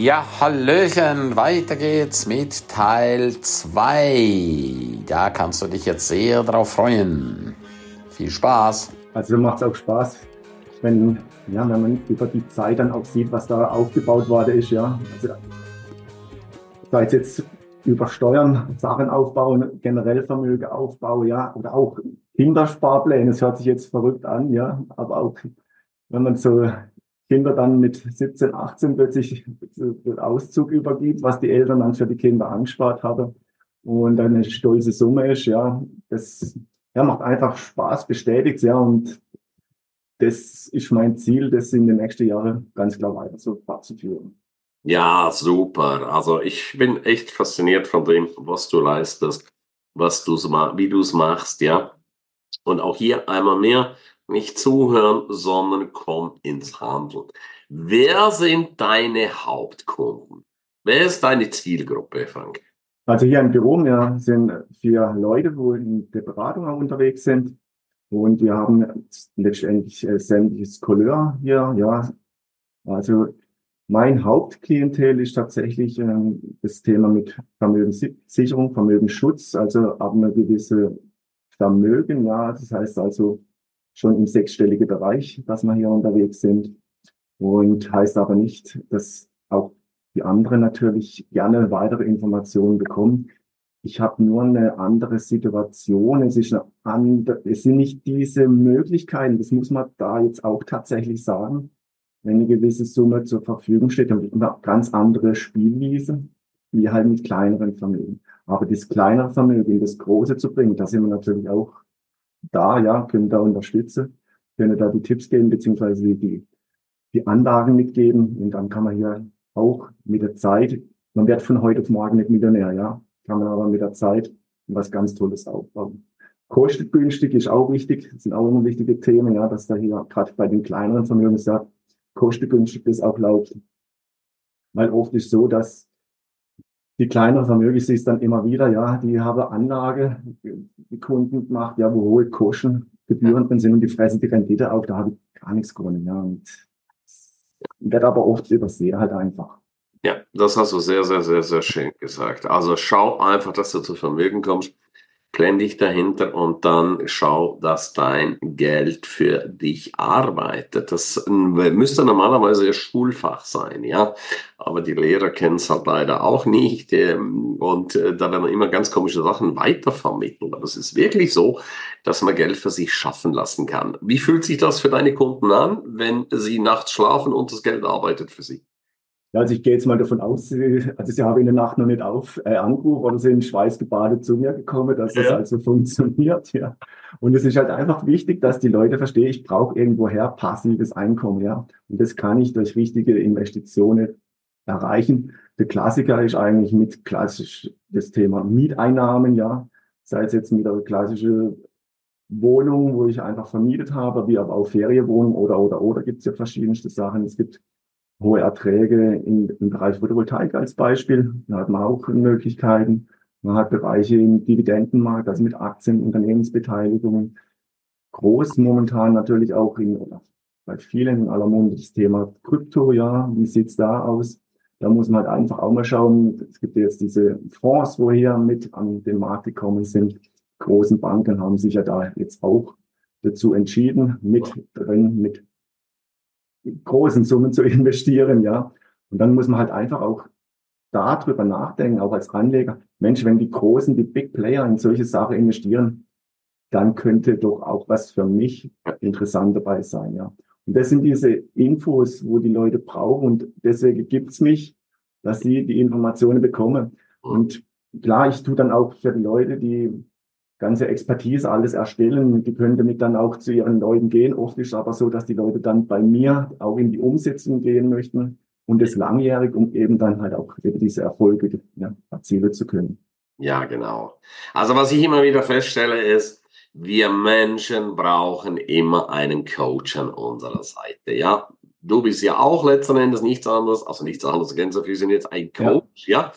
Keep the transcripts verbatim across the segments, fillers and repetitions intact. Ja, hallöchen, weiter geht's mit Teil zwei. Da kannst du dich jetzt sehr drauf freuen. Viel Spaß. Also macht's auch Spaß, wenn, ja, wenn man über die Zeit dann auch sieht, was da aufgebaut worden ist. Ja. Also, sei es jetzt über Steuern, Sachen aufbauen, generell Vermögenaufbau, ja, oder auch Kindersparpläne. Das hört sich jetzt verrückt an, ja, aber auch wenn man so Kinder dann mit siebzehn, achtzehn plötzlich den Auszug übergibt, was die Eltern dann für die Kinder angespart haben und eine stolze Summe ist, ja, das ja, macht einfach Spaß, bestätigt, ja, und das ist mein Ziel, das in den nächsten Jahren ganz klar weiter so fortzuführen. Ja, super. Also ich bin echt fasziniert von dem, was du leistest, was du wie du es machst, ja. Und auch hier einmal mehr nicht zuhören, sondern komm ins Handeln. Wer sind deine Hauptkunden? Wer ist deine Zielgruppe, Frank? Also hier im Büro wir sind vier Leute, wo in der Beratung unterwegs sind. Und wir haben letztendlich sämtliches Couleur hier. Ja. Also mein Hauptklientel ist tatsächlich äh, das Thema mit Vermögenssicherung, Vermögensschutz, also ab einer gewissen Vermögen, ja, das heißt also schon im sechsstelligen Bereich, dass wir hier unterwegs sind. Und heißt aber nicht, dass auch die anderen natürlich gerne weitere Informationen bekommen. Ich habe nur eine andere Situation. Es ist eine andere, es sind nicht diese Möglichkeiten, das muss man da jetzt auch tatsächlich sagen, wenn eine gewisse Summe zur Verfügung steht, dann wird man ganz andere Spielwiese, wie halt mit kleineren Vermögen. Aber das kleinere Vermögen, das große zu bringen, da sind wir natürlich auch da, ja, können da unterstützen, können da die Tipps geben, beziehungsweise die, die Anlagen mitgeben. Und dann kann man hier auch mit der Zeit, man wird von heute auf morgen nicht Millionär, ja, kann man aber mit der Zeit was ganz Tolles aufbauen. Kostengünstig ist auch wichtig, das sind auch immer wichtige Themen, ja, dass da hier gerade bei den kleineren Vermögen sagt, kostengünstig ist auch laut. Weil oft ist so, dass die kleineren Vermögen sich dann immer wieder, ja, die haben Anlage, die Kunden gemacht, ja, wo hohe Kostengebühren drin sind und die fressen die Rendite auf, da habe ich gar nichts gewonnen, ja, und wird aber oft übersehen halt einfach. Ja, das hast du sehr, sehr, sehr, sehr schön gesagt. Also schau einfach, dass du zu Vermögen kommst, klemm dich dahinter und dann schau, dass dein Geld für dich arbeitet. Das müsste normalerweise ein Schulfach sein, ja. Aber die Lehrer kennen es halt leider auch nicht. Und da werden immer ganz komische Sachen weitervermitteln. Aber es ist wirklich so, dass man Geld für sich schaffen lassen kann. Wie fühlt sich das für deine Kunden an, wenn sie nachts schlafen und das Geld arbeitet für sie? Ja, also ich gehe jetzt mal davon aus, also sie haben in der Nacht noch nicht auf äh, angerufen oder sind schweißgebadet zu mir gekommen, dass das ja. Also funktioniert, ja. Und es ist halt einfach wichtig, dass die Leute verstehen, ich brauche irgendwoher passives Einkommen, ja. Und das kann ich durch richtige Investitionen erreichen. Der Klassiker ist eigentlich mit klassisch das Thema Mieteinnahmen, ja. Sei es jetzt mit einer klassischen Wohnung, wo ich einfach vermietet habe, wie aber auch Ferienwohnung oder, oder, oder gibt es ja verschiedenste Sachen. Es gibt hohe Erträge in, im Bereich Photovoltaik als Beispiel, da hat man auch Möglichkeiten. Man hat Bereiche im Dividendenmarkt, also mit Aktien, Unternehmensbeteiligungen. Groß momentan natürlich auch in, oder bei vielen in aller Munde das Thema Krypto, ja, wie sieht's da aus? Da muss man halt einfach auch mal schauen. Es gibt jetzt diese Fonds, wo hier mit an den Markt gekommen sind. Großen Banken haben sich ja da jetzt auch dazu entschieden, mit drin, mit großen Summen zu investieren, ja. Und dann muss man halt einfach auch darüber nachdenken, auch als Anleger. Mensch, wenn die Großen, die Big Player in solche Sachen investieren, dann könnte doch auch was für mich interessant dabei sein, ja. Und das sind diese Infos, wo die Leute brauchen. Und deswegen gibt's mich, dass sie die Informationen bekommen. Und klar, ich tue dann auch für die Leute, die ganze Expertise, alles erstellen. Die können damit dann auch zu ihren Leuten gehen. Oft ist es aber so, dass die Leute dann bei mir auch in die Umsetzung gehen möchten und das langjährig, um eben dann halt auch eben diese Erfolge, ja, erzielen zu können. Ja, genau. Also was ich immer wieder feststelle ist, wir Menschen brauchen immer einen Coach an unserer Seite. Ja, du bist ja auch letzten Endes nichts anderes, also nichts anderes, wir sind jetzt ein Coach, ja. ja?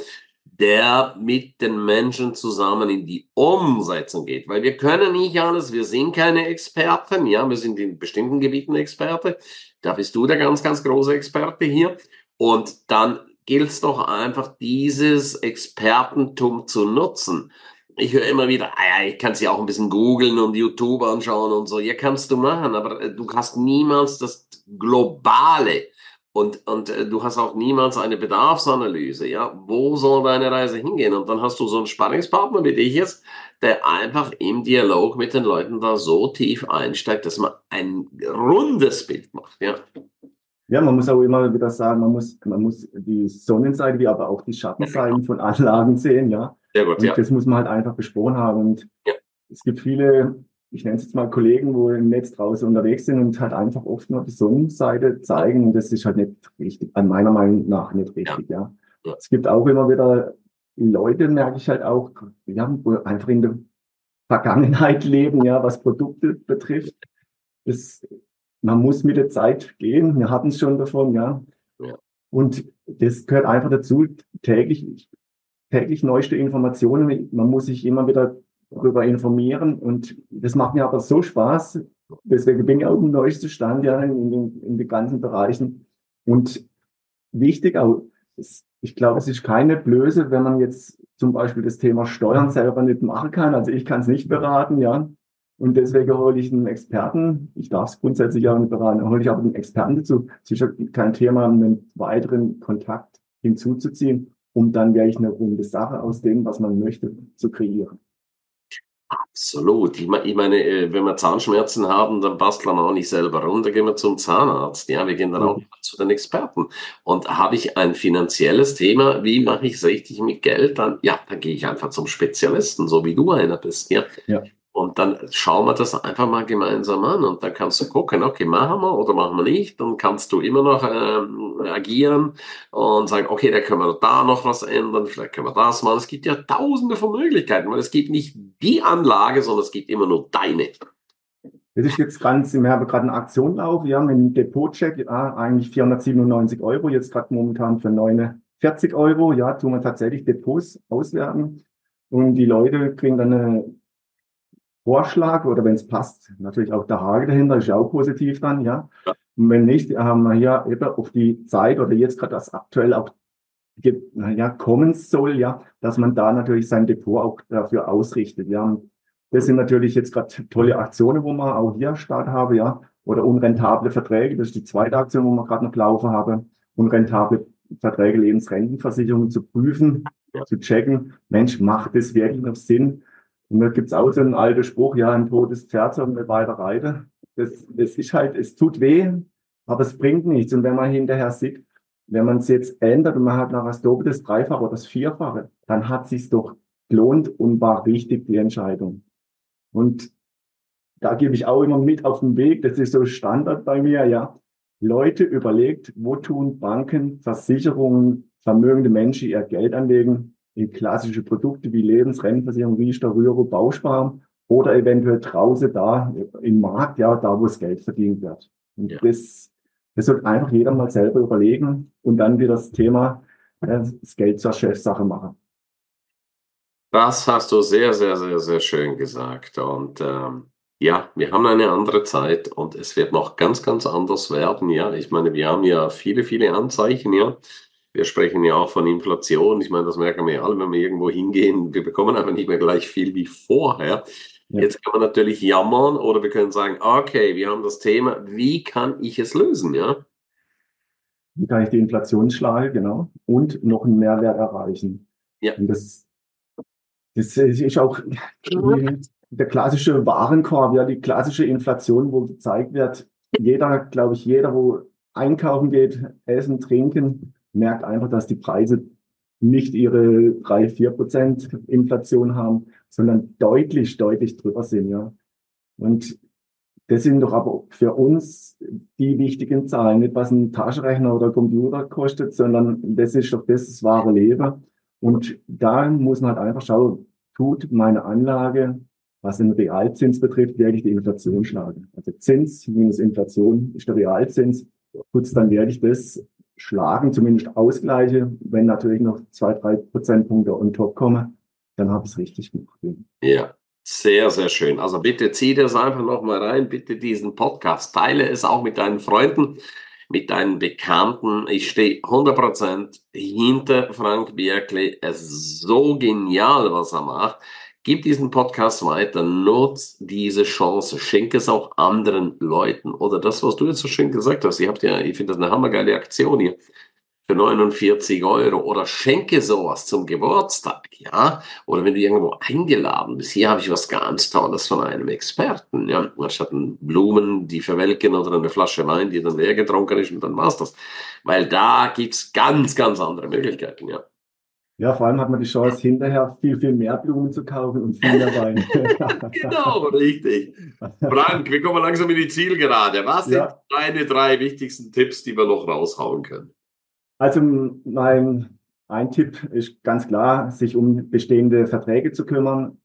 der mit den Menschen zusammen in die Umsetzung geht. Weil wir können nicht alles, wir sind keine Experten, ja, wir sind in bestimmten Gebieten Experte, da bist du der ganz, ganz große Experte hier. Und dann gilt es doch einfach, dieses Expertentum zu nutzen. Ich höre immer wieder, ah ja, ich kann es ja auch ein bisschen googeln und YouTube anschauen und so. Ja, kannst du machen, aber du hast niemals das Globale und, und äh, du hast auch niemals eine Bedarfsanalyse. Ja, wo soll deine Reise hingehen? Und dann hast du so einen Sparringspartner wie dich jetzt, der einfach im Dialog mit den Leuten da so tief einsteigt, dass man ein rundes Bild macht. Ja. Ja, man muss auch immer wieder sagen, man muss, man muss die Sonnenseite, wie aber auch die Schattenseiten von Anlagen sehen, ja. Sehr gut, und ja. Das muss man halt einfach besprochen haben. Und ja. Es gibt viele, ich nenne es jetzt mal Kollegen, wo im Netz draußen unterwegs sind und halt einfach oft nur die Sonnenseite zeigen. Und das ist halt nicht richtig, an meiner Meinung nach nicht richtig, ja. ja. ja. Es gibt auch immer wieder Leute, merke ich halt auch, ja, wo einfach in der Vergangenheit leben, ja, was Produkte betrifft. Das Man muss mit der Zeit gehen. Wir hatten es schon davon, ja. ja. Und das gehört einfach dazu, täglich, täglich neueste Informationen. Man muss sich immer wieder darüber informieren. Und das macht mir aber so Spaß. Deswegen bin ich auch im neuesten Stand, ja, in den, in den ganzen Bereichen. Und wichtig auch, ich glaube, es ist keine Blöße, wenn man jetzt zum Beispiel das Thema Steuern selber nicht machen kann. Also ich kann es nicht beraten, ja. Und deswegen hole ich einen Experten, ich darf es grundsätzlich auch nicht beraten, hole ich auch einen Experten dazu. Es ist kein Thema, einen weiteren Kontakt hinzuzuziehen, um dann wirklich eine runde Sache aus dem, was man möchte, zu kreieren. Absolut. Ich meine, wenn wir Zahnschmerzen haben, dann basteln wir auch nicht selber runter, gehen wir zum Zahnarzt. Ja, wir gehen dann auch zu den Experten. Und habe ich ein finanzielles Thema, wie mache ich es richtig mit Geld, dann, ja, dann gehe ich einfach zum Spezialisten, so wie du einer bist. Ja. ja. Und dann schauen wir das einfach mal gemeinsam an und dann kannst du gucken, okay, machen wir oder machen wir nicht. Dann kannst du immer noch ähm, agieren und sagen, okay, da können wir da noch was ändern, vielleicht können wir das machen. Es gibt ja tausende von Möglichkeiten, weil es gibt nicht die Anlage, sondern es gibt immer nur deine. Das ist jetzt ganz, wir haben gerade eine Aktion auf, wir haben einen Depotcheck, ja, eigentlich vierhundertsiebenundneunzig Euro, jetzt gerade momentan für neunundvierzig Euro, ja, tun wir tatsächlich Depots auswerten und die Leute kriegen dann eine Vorschlag oder wenn es passt, natürlich auch der Hage dahinter ist ja auch positiv dann, ja. ja. Und wenn nicht, haben wir hier eben auf die Zeit oder jetzt gerade das aktuell auch ja, kommen soll, ja, dass man da natürlich sein Depot auch dafür ausrichtet, ja. Das sind natürlich jetzt gerade tolle Aktionen, wo man auch hier Start habe, ja, oder unrentable Verträge, das ist die zweite Aktion, wo man gerade noch laufen habe, unrentable Verträge, Lebensrentenversicherungen zu prüfen, ja. zu checken, Mensch, macht das wirklich noch Sinn? Und da gibt es auch so einen alten Spruch, ja, ein totes Pferd soll man weiter reiten. Das, das ist halt, es tut weh, aber es bringt nichts. Und wenn man hinterher sieht, wenn man es jetzt ändert und man hat nachher das Doppelte, das Dreifache oder das Vierfache, dann hat es sich doch gelohnt und war richtig die Entscheidung. Und da gebe ich auch immer mit auf den Weg, das ist so Standard bei mir, ja. Leute, überlegt, wo tun Banken, Versicherungen, vermögende Menschen ihr Geld anlegen? In klassische Produkte wie Lebensrentenversicherung, Riester, Rüro, Bausparen oder eventuell draußen da im Markt, ja, da wo das Geld verdient wird. Und ja. das, das sollte einfach jeder mal selber überlegen und dann wieder das Thema, das Geld zur Chefsache machen. Das hast du sehr, sehr, sehr, sehr schön gesagt. Und ähm, ja, wir haben eine andere Zeit und es wird noch ganz, ganz anders werden. Ja, ich meine, wir haben ja viele, viele Anzeichen, ja. Wir sprechen ja auch von Inflation. Ich meine, das merken wir ja alle, wenn wir irgendwo hingehen. Wir bekommen aber nicht mehr gleich viel wie vorher. Ja. Jetzt kann man natürlich jammern oder wir können sagen, okay, wir haben das Thema, wie kann ich es lösen? Ja? Wie kann ich die Inflation schlagen, genau, und noch einen Mehrwert erreichen? Ja. Und das, das ist auch der klassische Warenkorb, ja, die klassische Inflation, wo gezeigt wird, jeder, glaube ich, jeder, wo einkaufen geht, essen, trinken, merkt einfach, dass die Preise nicht ihre drei, vier Prozent Inflation haben, sondern deutlich, deutlich drüber sind, ja. Und das sind doch aber für uns die wichtigen Zahlen, nicht was ein Taschenrechner oder Computer kostet, sondern das ist doch das, das wahre Leben. Und da muss man halt einfach schauen, tut meine Anlage, was den Realzins betrifft, wirklich die Inflation schlagen. Also Zins minus Inflation ist der Realzins. Kurz, dann werde ich das schlagen, zumindest Ausgleiche, wenn natürlich noch zwei, drei Prozentpunkte on top kommen, dann habe ich es richtig gemacht. Ja, sehr, sehr schön. Also bitte zieh das einfach nochmal rein, bitte diesen Podcast, teile es auch mit deinen Freunden. mit einem Bekannten. Ich stehe hundert Prozent hinter Frank Birkle. Es ist so genial, was er macht. Gib diesen Podcast weiter, nutz diese Chance, schenke es auch anderen Leuten. Oder das, was du jetzt so schön gesagt hast, ihr habt ja, ich finde das eine hammergeile Aktion hier, für neunundvierzig Euro. Oder schenke sowas zum Geburtstag, ja. Oder wenn du irgendwo eingeladen bist, hier habe ich was ganz Tolles von einem Experten, ja. Anstatt Blumen, die verwelken, oder eine Flasche Wein, die dann leer getrunken ist, und dann war's das. Weil da gibt's ganz, ganz andere Möglichkeiten, ja. Ja, vor allem hat man die Chance, hinterher viel, viel mehr Blumen zu kaufen und viel mehr Wein. Genau, richtig. Frank, wir kommen langsam in die Zielgerade. Was ja. sind deine drei wichtigsten Tipps, die wir noch raushauen können? Also mein ein Tipp ist ganz klar, sich um bestehende Verträge zu kümmern,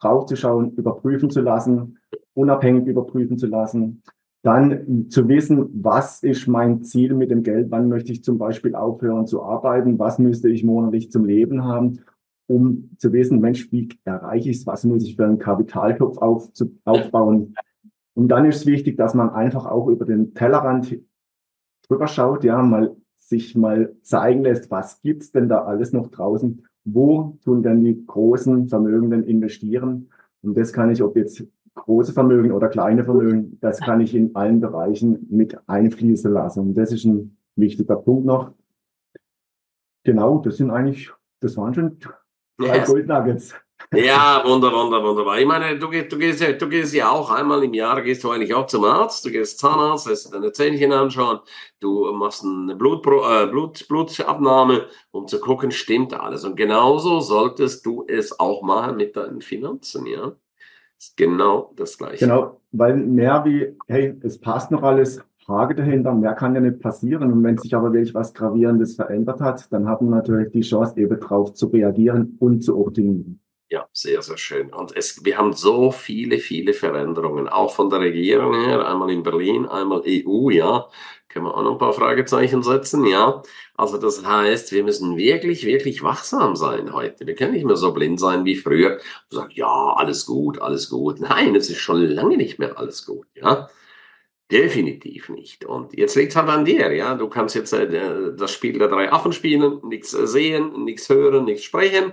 draufzuschauen, überprüfen zu lassen, unabhängig überprüfen zu lassen. Dann zu wissen, was ist mein Ziel mit dem Geld, wann möchte ich zum Beispiel aufhören zu arbeiten, was müsste ich monatlich zum Leben haben, um zu wissen, Mensch, wie erreiche ich es, was muss ich für einen Kapitaltopf auf, aufbauen. Und dann ist es wichtig, dass man einfach auch über den Tellerrand drüber schaut, ja, mal sich mal zeigen lässt, was gibt's denn da alles noch draußen, wo tun denn die großen Vermögenden investieren. Und das kann ich, ob jetzt große Vermögen oder kleine Vermögen, das kann ich in allen Bereichen mit einfließen lassen. Und das ist ein wichtiger Punkt noch. Genau, das sind eigentlich, das waren schon drei yes. Goldnuggets. Ja, wunder, wunder, wunderbar. Ich meine, du, du, gehst ja, du gehst ja auch einmal im Jahr, gehst du eigentlich auch zum Arzt, du gehst Zahnarzt, lässt deine Zähnchen anschauen, du machst eine Blutpro, äh, Blut, Blutabnahme, um zu gucken, stimmt alles. Und genauso solltest du es auch machen mit deinen Finanzen, ja. Genau das Gleiche. Genau, weil mehr wie, hey, es passt noch alles, Frage dahinter, mehr kann ja nicht passieren. Und wenn sich aber wirklich was Gravierendes verändert hat, dann hat man natürlich die Chance, eben drauf zu reagieren und zu optimieren. Ja, sehr, sehr schön. Und es, wir haben so viele, viele Veränderungen, auch von der Regierung her, einmal in Berlin, einmal E U, ja. Können wir auch noch ein paar Fragezeichen setzen, ja. Also das heißt, wir müssen wirklich, wirklich wachsam sein heute. Wir können nicht mehr so blind sein wie früher und sagen, ja, alles gut, alles gut. Nein, es ist schon lange nicht mehr alles gut, ja. Definitiv nicht. Und jetzt liegt es halt an dir, ja. Du kannst jetzt äh, das Spiel der drei Affen spielen, nichts sehen, nichts hören, nichts sprechen,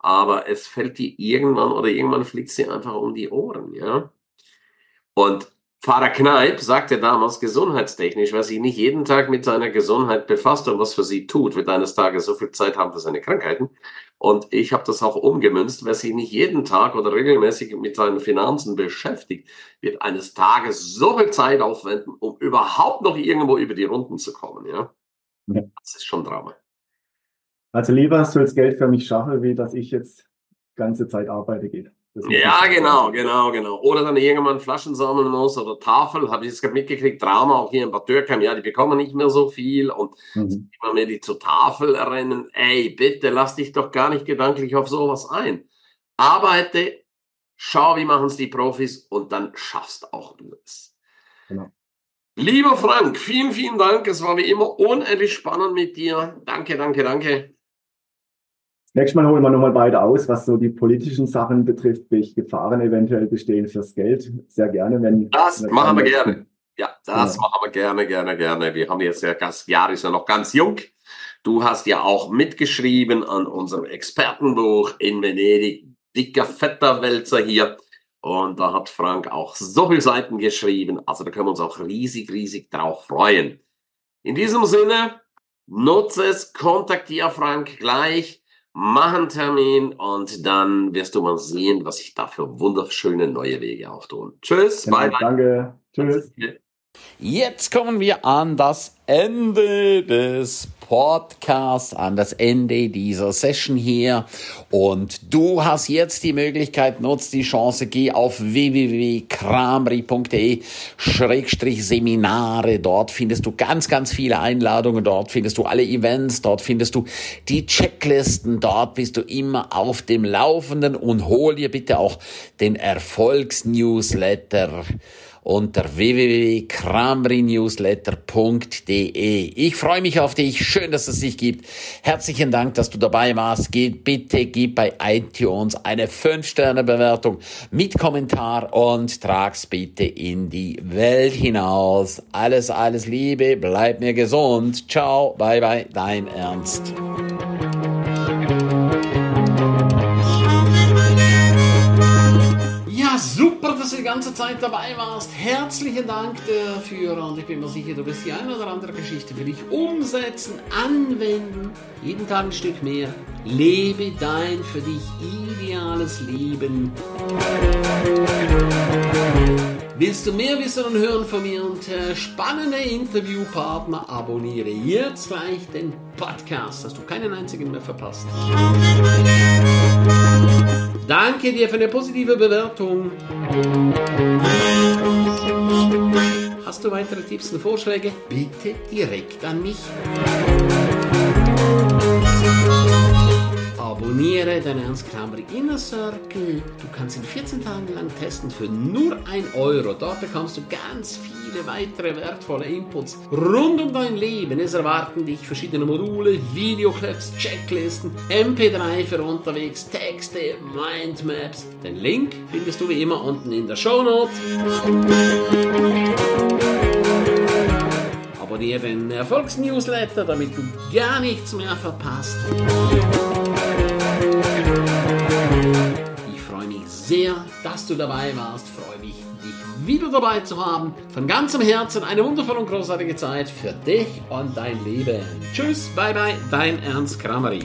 aber es fällt dir irgendwann oder irgendwann fliegt es dir einfach um die Ohren, ja. Und Pfarrer Kneip sagte damals gesundheitstechnisch, wer sich nicht jeden Tag mit seiner Gesundheit befasst und was für sie tut, wird eines Tages so viel Zeit haben für seine Krankheiten. Und ich habe das auch umgemünzt, wer sich nicht jeden Tag oder regelmäßig mit seinen Finanzen beschäftigt, wird eines Tages so viel Zeit aufwenden, um überhaupt noch irgendwo über die Runden zu kommen. Ja? Ja. Das ist schon Drama. Also lieber soll das Geld für mich schaffen, wie dass ich jetzt die ganze Zeit arbeite gehe. Ja, genau, genau, genau. Oder dann irgendwann Flaschen sammeln muss oder Tafel, habe ich jetzt gerade mitgekriegt, Drama, auch hier in Bad Dürkheim, ja, die bekommen nicht mehr so viel und mhm. immer mehr die zur Tafel rennen. Ey, bitte, lass dich doch gar nicht gedanklich auf sowas ein. Arbeite, schau, wie machen es die Profis und dann schaffst auch du es. Genau. Lieber Frank, vielen, vielen Dank. Es war wie immer unendlich spannend mit dir. Danke, danke, danke. Nächstes Mal holen wir nochmal beide aus, was so die politischen Sachen betrifft, welche Gefahren eventuell bestehen fürs Geld. Sehr gerne, wenn... Das machen wir gerne. Ja, das genau. machen wir gerne, gerne, gerne. Wir haben jetzt ja, das Jahr ist ja noch ganz jung. Du hast ja auch mitgeschrieben an unserem Expertenbuch in Venedig. Dicker, fetter Wälzer hier. Und da hat Frank auch so viele Seiten geschrieben. Also da können wir uns auch riesig, riesig drauf freuen. In diesem Sinne, nutze es, kontaktiere Frank gleich. Mach einen Termin und dann wirst du mal sehen, was sich da für wunderschöne neue Wege auftun. Tschüss, ja, bye, bye. Danke, tschüss. Jetzt kommen wir an das Ende des Podcasts, an das Ende dieser Session hier. Und du hast jetzt die Möglichkeit, nutz die Chance, geh auf w w w punkt krameri punkt d e schrägstrich Seminare. Dort findest du ganz, ganz viele Einladungen. Dort findest du alle Events. Dort findest du die Checklisten. Dort bist du immer auf dem Laufenden und hol dir bitte auch den Erfolgsnewsletter. unter w w w punkt crameri newsletter punkt d e. Ich freue mich auf dich. Schön, dass es dich gibt. Herzlichen Dank, dass du dabei warst. Bitte gib bei iTunes eine fünf Sterne Bewertung mit Kommentar und trag's bitte in die Welt hinaus. Alles, alles Liebe. Bleib mir gesund. Ciao. Bye, bye. Dein Ernst. Super, dass du die ganze Zeit dabei warst. Herzlichen Dank dafür und ich bin mir sicher, du wirst die eine oder andere Geschichte für dich umsetzen, anwenden, jeden Tag ein Stück mehr. Lebe dein für dich ideales Leben. Willst du mehr wissen und hören von mir und spannende Interviewpartner, abonniere jetzt gleich den Podcast, dass du keinen einzigen mehr verpasst. Danke dir für eine positive Bewertung. Hast du weitere Tipps und Vorschläge? Bitte direkt an mich. Abonniere deinen Ernst Crameri Inner Circle. Du kannst ihn vierzehn Tage lang testen für nur ein Euro. Dort bekommst du ganz viele weitere wertvolle Inputs rund um dein Leben. Es erwarten dich verschiedene Module, Videoclips, Checklisten, M P drei für unterwegs, Texte, Mindmaps. Den Link findest du wie immer unten in der Shownote. Abonniere den Erfolgsnewsletter, damit du gar nichts mehr verpasst. Sehr, dass du dabei warst. Freue mich, dich wieder dabei zu haben. Von ganzem Herzen eine wundervolle und großartige Zeit für dich und dein Leben. Tschüss, bye bye, dein Ernst Crameri.